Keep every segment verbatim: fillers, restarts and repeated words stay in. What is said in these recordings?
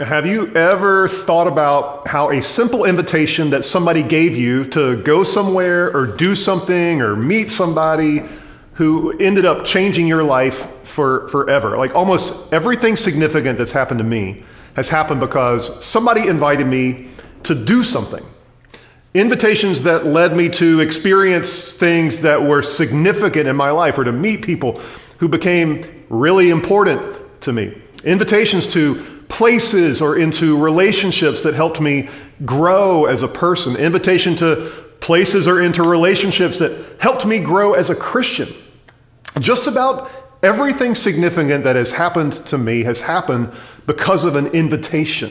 Have you ever thought about how a simple invitation that somebody gave you to go somewhere or do something or meet somebody who ended up changing your life for forever? Like almost everything significant that's happened to me has happened because somebody invited me to do something. Invitations that led me to experience things that were significant in my life or to meet people who became really important to me. Invitations to places or into relationships that helped me grow as a person. Invitation to places or into relationships that helped me grow as a Christian. Just about everything significant that has happened to me has happened because of an invitation.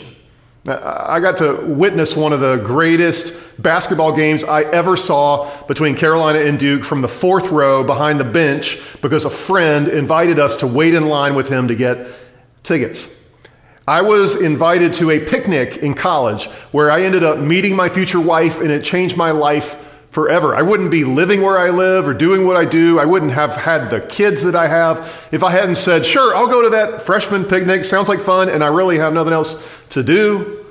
I got to witness one of the greatest basketball games I ever saw between Carolina and Duke from the fourth row behind the bench because a friend invited us to wait in line with him to get tickets. I was invited to a picnic in college where I ended up meeting my future wife, and it changed my life forever. I wouldn't be living where I live or doing what I do. I wouldn't have had the kids that I have if I hadn't said, sure, I'll go to that freshman picnic. Sounds like fun, and I really have nothing else to do.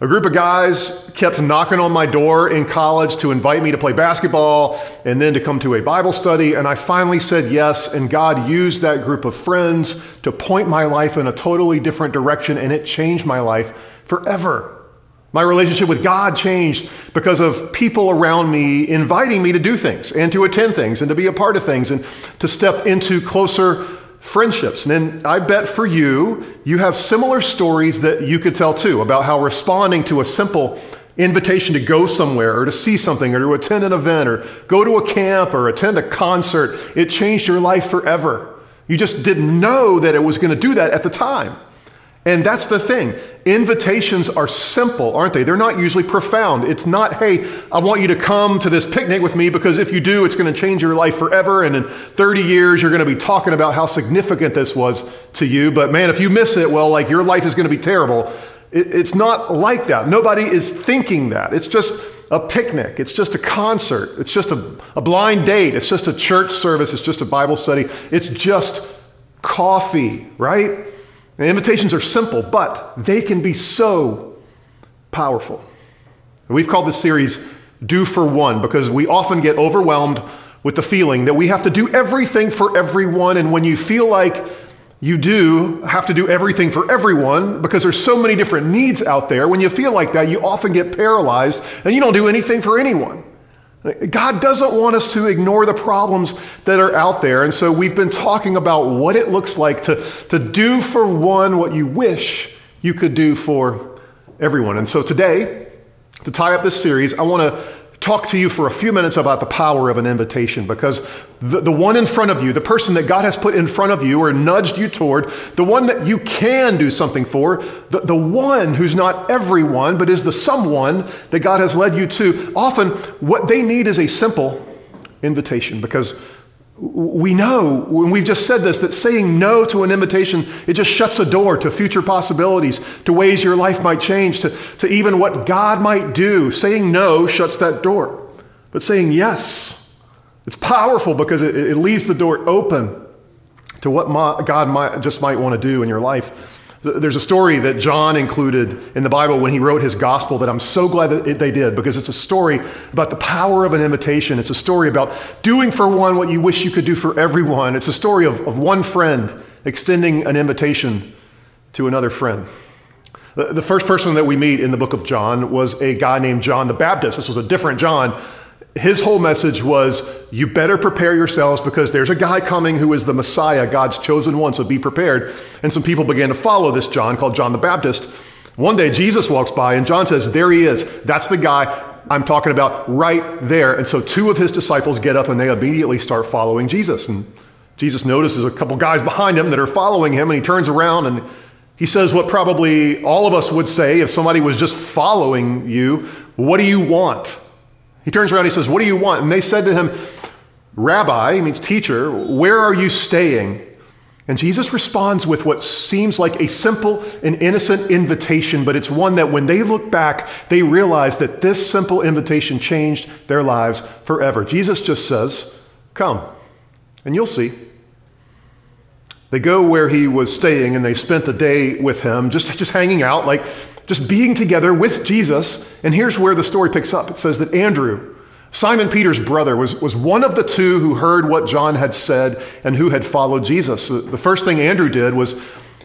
A group of guys kept knocking on my door in college to invite me to play basketball and then to come to a Bible study. And I finally said yes. And God used that group of friends to point my life in a totally different direction. And it changed my life forever. My relationship with God changed because of people around me inviting me to do things and to attend things and to be a part of things and to step into closer friendships. And I bet for you, you have similar stories that you could tell too about how responding to a simple invitation to go somewhere or to see something or to attend an event or go to a camp or attend a concert, it changed your life forever. You just didn't know that it was going to do that at the time. And that's the thing. Invitations are simple, aren't they? They're not usually profound. It's not, hey, I want you to come to this picnic with me because if you do, it's going to change your life forever. And in thirty years, you're going to be talking about how significant this was to you. But man, if you miss it, well, like your life is going to be terrible. It's not like that. Nobody is thinking that. It's just a picnic. It's just a concert. It's just a, a blind date. It's just a church service. It's just a Bible study. It's just coffee, right? And invitations are simple, but they can be so powerful. We've called this series Do for One because we often get overwhelmed with the feeling that we have to do everything for everyone. And when you feel like you do have to do everything for everyone because there's so many different needs out there, when you feel like that, you often get paralyzed and you don't do anything for anyone. God doesn't want us to ignore the problems that are out there. And so we've been talking about what it looks like to, to do for one what you wish you could do for everyone. And so today, to tie up this series, I want to talk to you for a few minutes about the power of an invitation, because the, the one in front of you, the person that God has put in front of you or nudged you toward, the one that you can do something for, the, the one who's not everyone, but is the someone that God has led you to, often what they need is a simple invitation, because we know, when we've just said this, that saying no to an invitation, it just shuts a door to future possibilities, to ways your life might change, to, to even what God might do. Saying no shuts that door. But saying yes, it's powerful because it, it leaves the door open to what my, God might, just might want to do in your life. There's a story that John included in the Bible when he wrote his gospel that I'm so glad that it, they did, because it's a story about the power of an invitation. It's a story about doing for one what you wish you could do for everyone. It's a story of, of one friend extending an invitation to another friend. The, the first person that we meet in the book of John was a guy named John the Baptist. This was a different John. His whole message was, you better prepare yourselves because there's a guy coming who is the Messiah, God's chosen one, so be prepared. And some people began to follow this John called John the Baptist. One day Jesus walks by and John says, there he is. That's the guy I'm talking about right there. And so two of his disciples get up and they immediately start following Jesus. And Jesus notices a couple guys behind him that are following him, and he turns around and He says what probably all of us would say if somebody was just following you, what do you want? He turns around, he says, what do you want? And they said to him, Rabbi, he means teacher, where are you staying? And Jesus responds with what seems like a simple and innocent invitation, but it's one that when they look back, they realize that this simple invitation changed their lives forever. Jesus just says, come, and you'll see. They go where he was staying and they spent the day with him, just, just hanging out, like just being together with Jesus. And here's where the story picks up. It says that Andrew, Simon Peter's brother, was, was one of the two who heard what John had said and who had followed Jesus. The first thing Andrew did was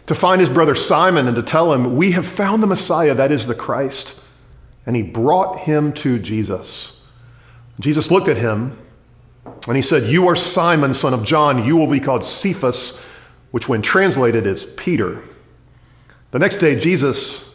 to find his brother Simon and to tell him, we have found the Messiah, that is the Christ. And he brought him to Jesus. Jesus looked at him and he said, you are Simon, son of John. You will be called Cephas, which when translated is Peter. The next day, Jesus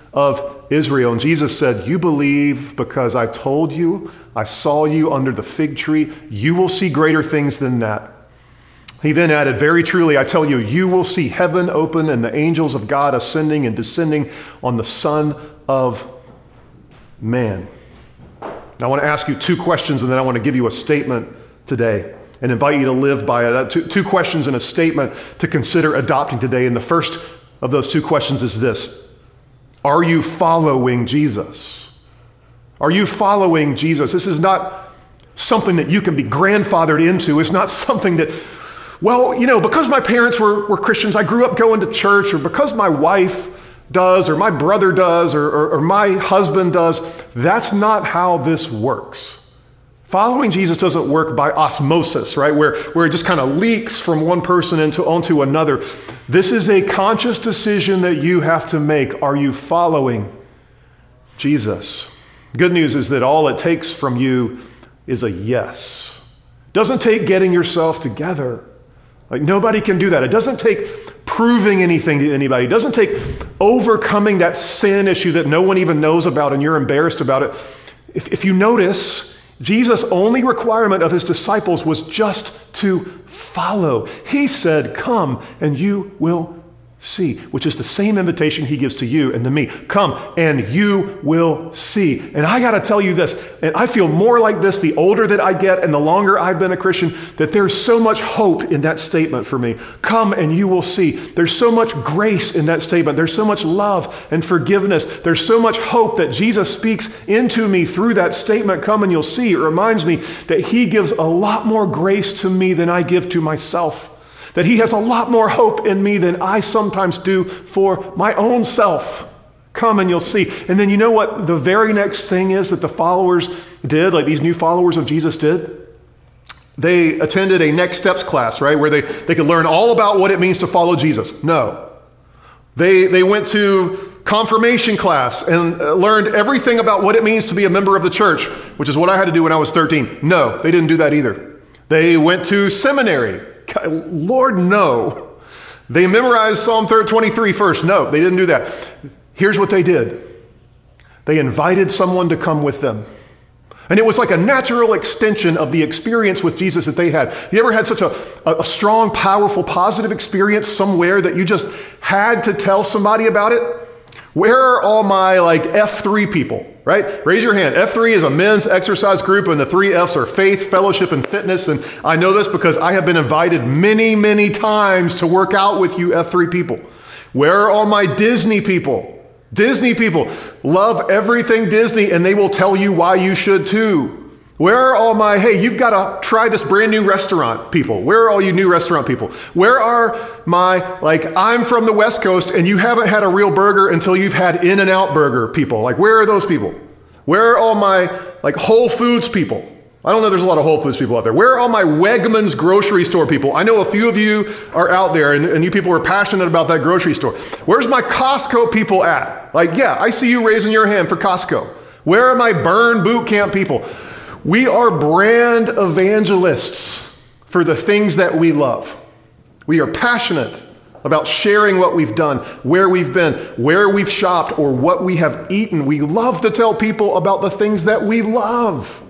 of Israel. And Jesus said, you believe because I told you, I saw you under the fig tree. You will see greater things than that. He then added, very truly, I tell you, you will see heaven open and the angels of God ascending and descending on the Son of Man. Now, I want to ask you two questions and then I want to give you a statement today and invite you to live by it. Two, two questions and a statement to consider adopting today. And the first of those two questions is this. Are you following Jesus? Are you following Jesus? This is not something that you can be grandfathered into. It's not something that, well, you know, because my parents were, were Christians, I grew up going to church, or because my wife does, or my brother does, or, or, or my husband does. That's not how this works. Following Jesus doesn't work by osmosis, right? Where, where it just kind of leaks from one person into onto another. This is a conscious decision that you have to make. Are you following Jesus? Good news is that all it takes from you is a yes. It doesn't take getting yourself together. Like nobody can do that. It doesn't take proving anything to anybody. It doesn't take overcoming that sin issue that no one even knows about and you're embarrassed about it. If, if you notice, Jesus' only requirement of his disciples was just to follow. He said, come and you will see, which is the same invitation he gives to you and to me. Come and you will see. And I got to tell you this, and I feel more like this the older that I get and the longer I've been a Christian, that there's so much hope in that statement for me. Come and you will see. There's so much grace in that statement. There's so much love and forgiveness. There's so much hope that Jesus speaks into me through that statement, come and you'll see. It reminds me that he gives a lot more grace to me than I give to myself. That he has a lot more hope in me than I sometimes do for my own self. Come and you'll see. And then you know what the very next thing is that the followers did, like these new followers of Jesus did? They attended a next steps class, right? Where they, they could learn all about what it means to follow Jesus. No. They, they went to confirmation class and learned everything about what it means to be a member of the church, which is what I had to do when I was thirteen. No, they didn't do that either. They went to seminary. Lord, no. They memorized Psalm twenty-three first. No, they didn't do that. Here's what they did. They invited someone to come with them. And it was like a natural extension of the experience with Jesus that they had. You ever had such a, a strong, powerful, positive experience somewhere that you just had to tell somebody about it? Where are all my like F three people, right? Raise your hand. F three is a men's exercise group and the three F's are faith, fellowship, and fitness. And I know this because I have been invited many, many times to work out with you F three people. Where are all my Disney people? Disney people love everything Disney and they will tell you why you should too. Where are all my, hey, you've got to try this brand new restaurant people? Where are all you new restaurant people? Where are my, like, I'm from the West Coast and you haven't had a real burger until you've had In-N-Out Burger people? Like, where are those people? Where are all my, like, Whole Foods people? I don't know, there's a lot of Whole Foods people out there. Where are all my Wegmans grocery store people? I know a few of you are out there and, and you people are passionate about that grocery store. Where's my Costco people at? Like, yeah, I see you raising your hand for Costco. Where are my Burn Boot Camp people? We are brand evangelists for the things that we love. We are passionate about sharing what we've done, where we've been, where we've shopped, or what we have eaten. We love to tell people about the things that we love.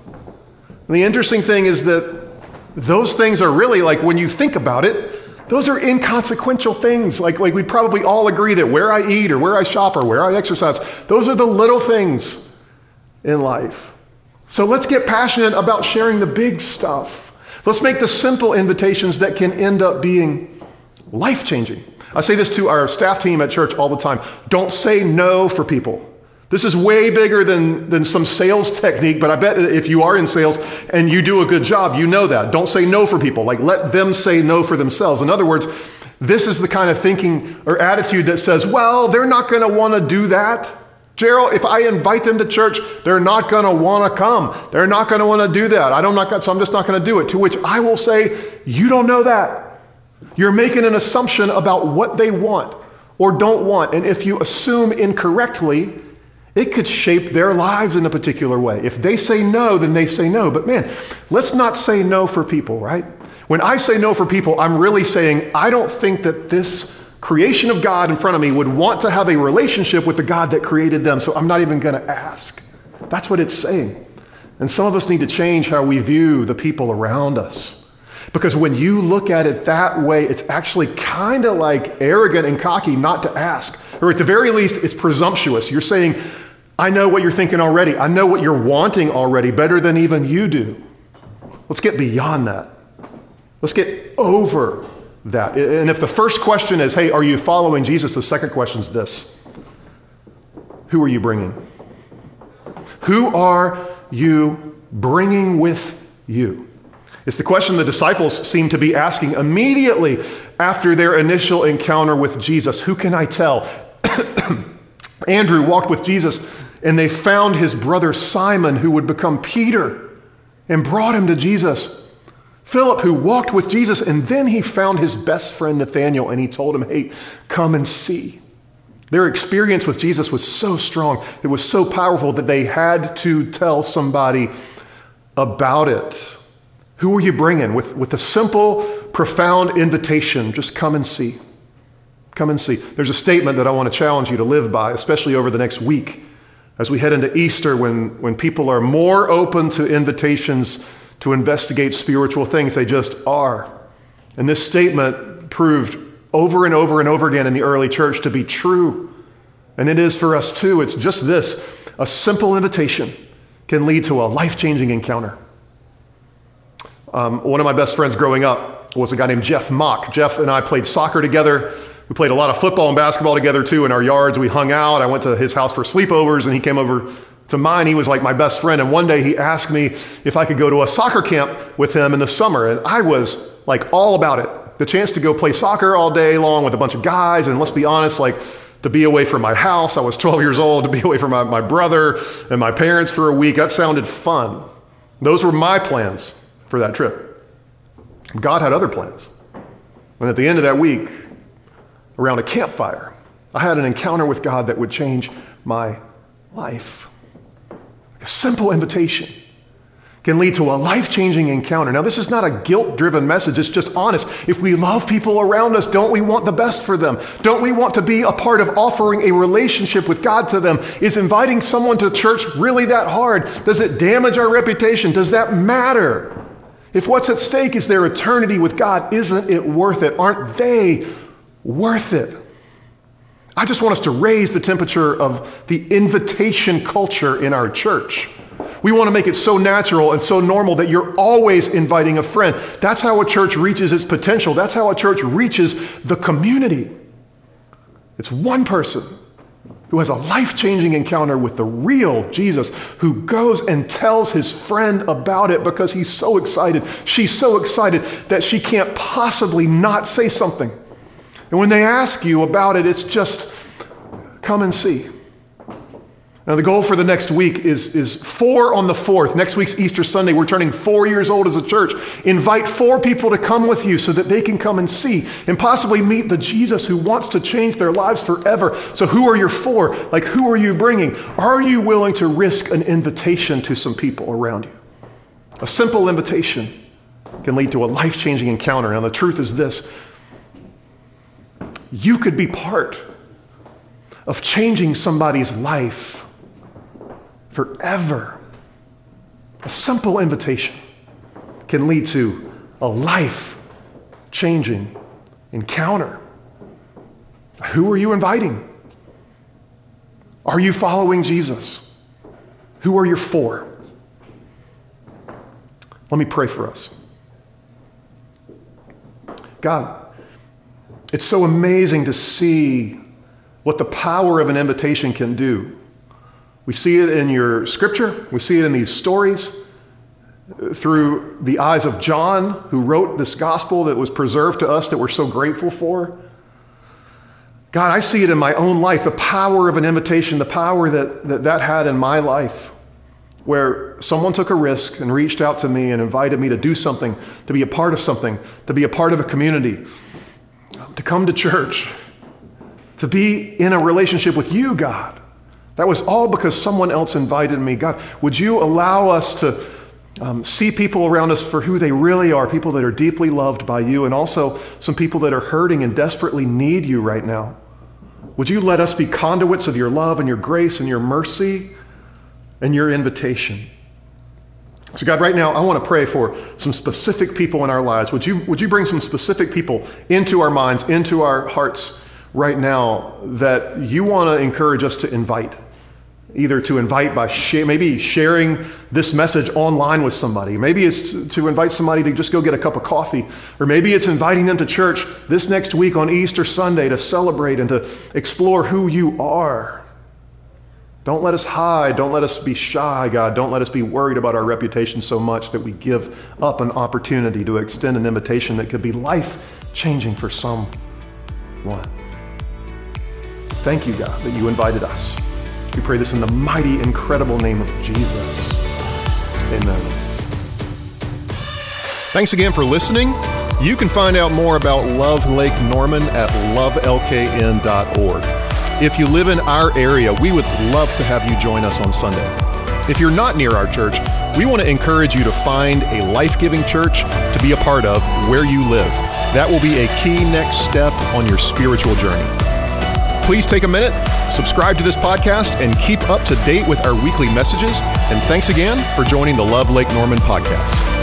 And the interesting thing is that those things are really, like, when you think about it, those are inconsequential things. Like, like we probably all agree that where I eat or where I shop or where I exercise, those are the little things in life. So let's get passionate about sharing the big stuff. Let's make the simple invitations that can end up being life-changing. I say this to our staff team at church all the time. Don't say no for people. This is way bigger than, than some sales technique, but I bet if you are in sales and you do a good job, you know that. Don't say no for people. Like, let them say no for themselves. In other words, this is the kind of thinking or attitude that says, well, they're not going to want to do that. Gerald, if I invite them to church, they're not going to want to come. They're not going to want to do that. I don't not, so I'm just not going to do it. To which I will say, you don't know that. You're making an assumption about what they want or don't want. And if you assume incorrectly, it could shape their lives in a particular way. If they say no, then they say no. But man, let's not say no for people, right? When I say no for people, I'm really saying, I don't think that this creation of God in front of me would want to have a relationship with the God that created them, so I'm not even going to ask. That's what it's saying. And some of us need to change how we view the people around us. Because when you look at it that way, it's actually kind of like arrogant and cocky not to ask. Or at the very least, it's presumptuous. You're saying, I know what you're thinking already. I know what you're wanting already better than even you do. Let's get beyond that. Let's get over that. And if the first question is, hey, are you following Jesus? The second question is this. Who are you bringing? Who are you bringing with you? It's the question the disciples seem to be asking immediately after their initial encounter with Jesus. Who can I tell? Andrew walked with Jesus and they found his brother Simon, who would become Peter, and brought him to Jesus. Philip, who walked with Jesus, and then he found his best friend Nathanael, and he told him, hey, come and see. Their experience with Jesus was so strong, it was so powerful that they had to tell somebody about it. Who are you bringing? With, with a simple, profound invitation, just come and see. Come and see. There's a statement that I want to challenge you to live by, especially over the next week, as we head into Easter, when, when people are more open to invitations to investigate spiritual things. They just are. And this statement proved over and over and over again in the early church to be true. And it is for us too. It's just this. A simple invitation can lead to a life-changing encounter. Um, one of my best friends growing up was a guy named Jeff Mock. Jeff and I played soccer together. We played a lot of football and basketball together too in our yards. We hung out. I went to his house for sleepovers and he came over to mine. He was like my best friend. And one day he asked me if I could go to a soccer camp with him in the summer. And I was like all about it. The chance to go play soccer all day long with a bunch of guys. And let's be honest, like to be away from my house. I was twelve years old, to be away from my, my brother and my parents for a week. That sounded fun. Those were my plans for that trip. God had other plans. And at the end of that week, around a campfire, I had an encounter with God that would change my life. A simple invitation can lead to a life-changing encounter. Now, this is not a guilt-driven message. It's just honest. If we love people around us, don't we want the best for them? Don't we want to be a part of offering a relationship with God to them? Is inviting someone to church really that hard? Does it damage our reputation? Does that matter? If what's at stake is their eternity with God, isn't it worth it? Aren't they worth it? I just want us to raise the temperature of the invitation culture in our church. We want to make it so natural and so normal that you're always inviting a friend. That's how a church reaches its potential. That's how a church reaches the community. It's one person who has a life-changing encounter with the real Jesus, who goes and tells his friend about it because he's so excited. She's so excited that she can't possibly not say something. And when they ask you about it, it's just, come and see. Now, the goal for the next week is, is four on the fourth. Next week's Easter Sunday, we're turning four years old as a church. Invite four people to come with you so that they can come and see and possibly meet the Jesus who wants to change their lives forever. So who are your four? Like, who are you bringing? Are you willing to risk an invitation to some people around you? A simple invitation can lead to a life-changing encounter. And the truth is this: you could be part of changing somebody's life forever. A simple invitation can lead to a life-changing encounter. Who are you inviting? Are you following Jesus? Who are your four? Let me pray for us. God, it's so amazing to see what the power of an invitation can do. We see it in your scripture. We see it in these stories through the eyes of John, who wrote this gospel that was preserved to us that we're so grateful for. God, I see it in my own life, the power of an invitation, the power that that, that had in my life, where someone took a risk and reached out to me and invited me to do something, to be a part of something, to be a part of a community, to come to church, to be in a relationship with you, God. That was all because someone else invited me. God, would you allow us to um, see people around us for who they really are, people that are deeply loved by you, and also some people that are hurting and desperately need you right now. Would you let us be conduits of your love and your grace and your mercy and your invitation? So God, right now, I want to pray for some specific people in our lives. Would you, would you bring some specific people into our minds, into our hearts right now, that you want to encourage us to invite, either to invite by sh- maybe sharing this message online with somebody. Maybe it's to invite somebody to just go get a cup of coffee, or maybe it's inviting them to church this next week on Easter Sunday to celebrate and to explore who you are. Don't let us hide. Don't let us be shy, God. Don't let us be worried about our reputation so much that we give up an opportunity to extend an invitation that could be life-changing for someone. Thank you, God, that you invited us. We pray this in the mighty, incredible name of Jesus. Amen. Thanks again for listening. You can find out more about Love Lake Norman at love l k n dot org. If you live in our area, we would love to have you join us on Sunday. If you're not near our church, we want to encourage you to find a life-giving church to be a part of where you live. That will be a key next step on your spiritual journey. Please take a minute, subscribe to this podcast, and keep up to date with our weekly messages. And thanks again for joining the Love Lake Norman podcast.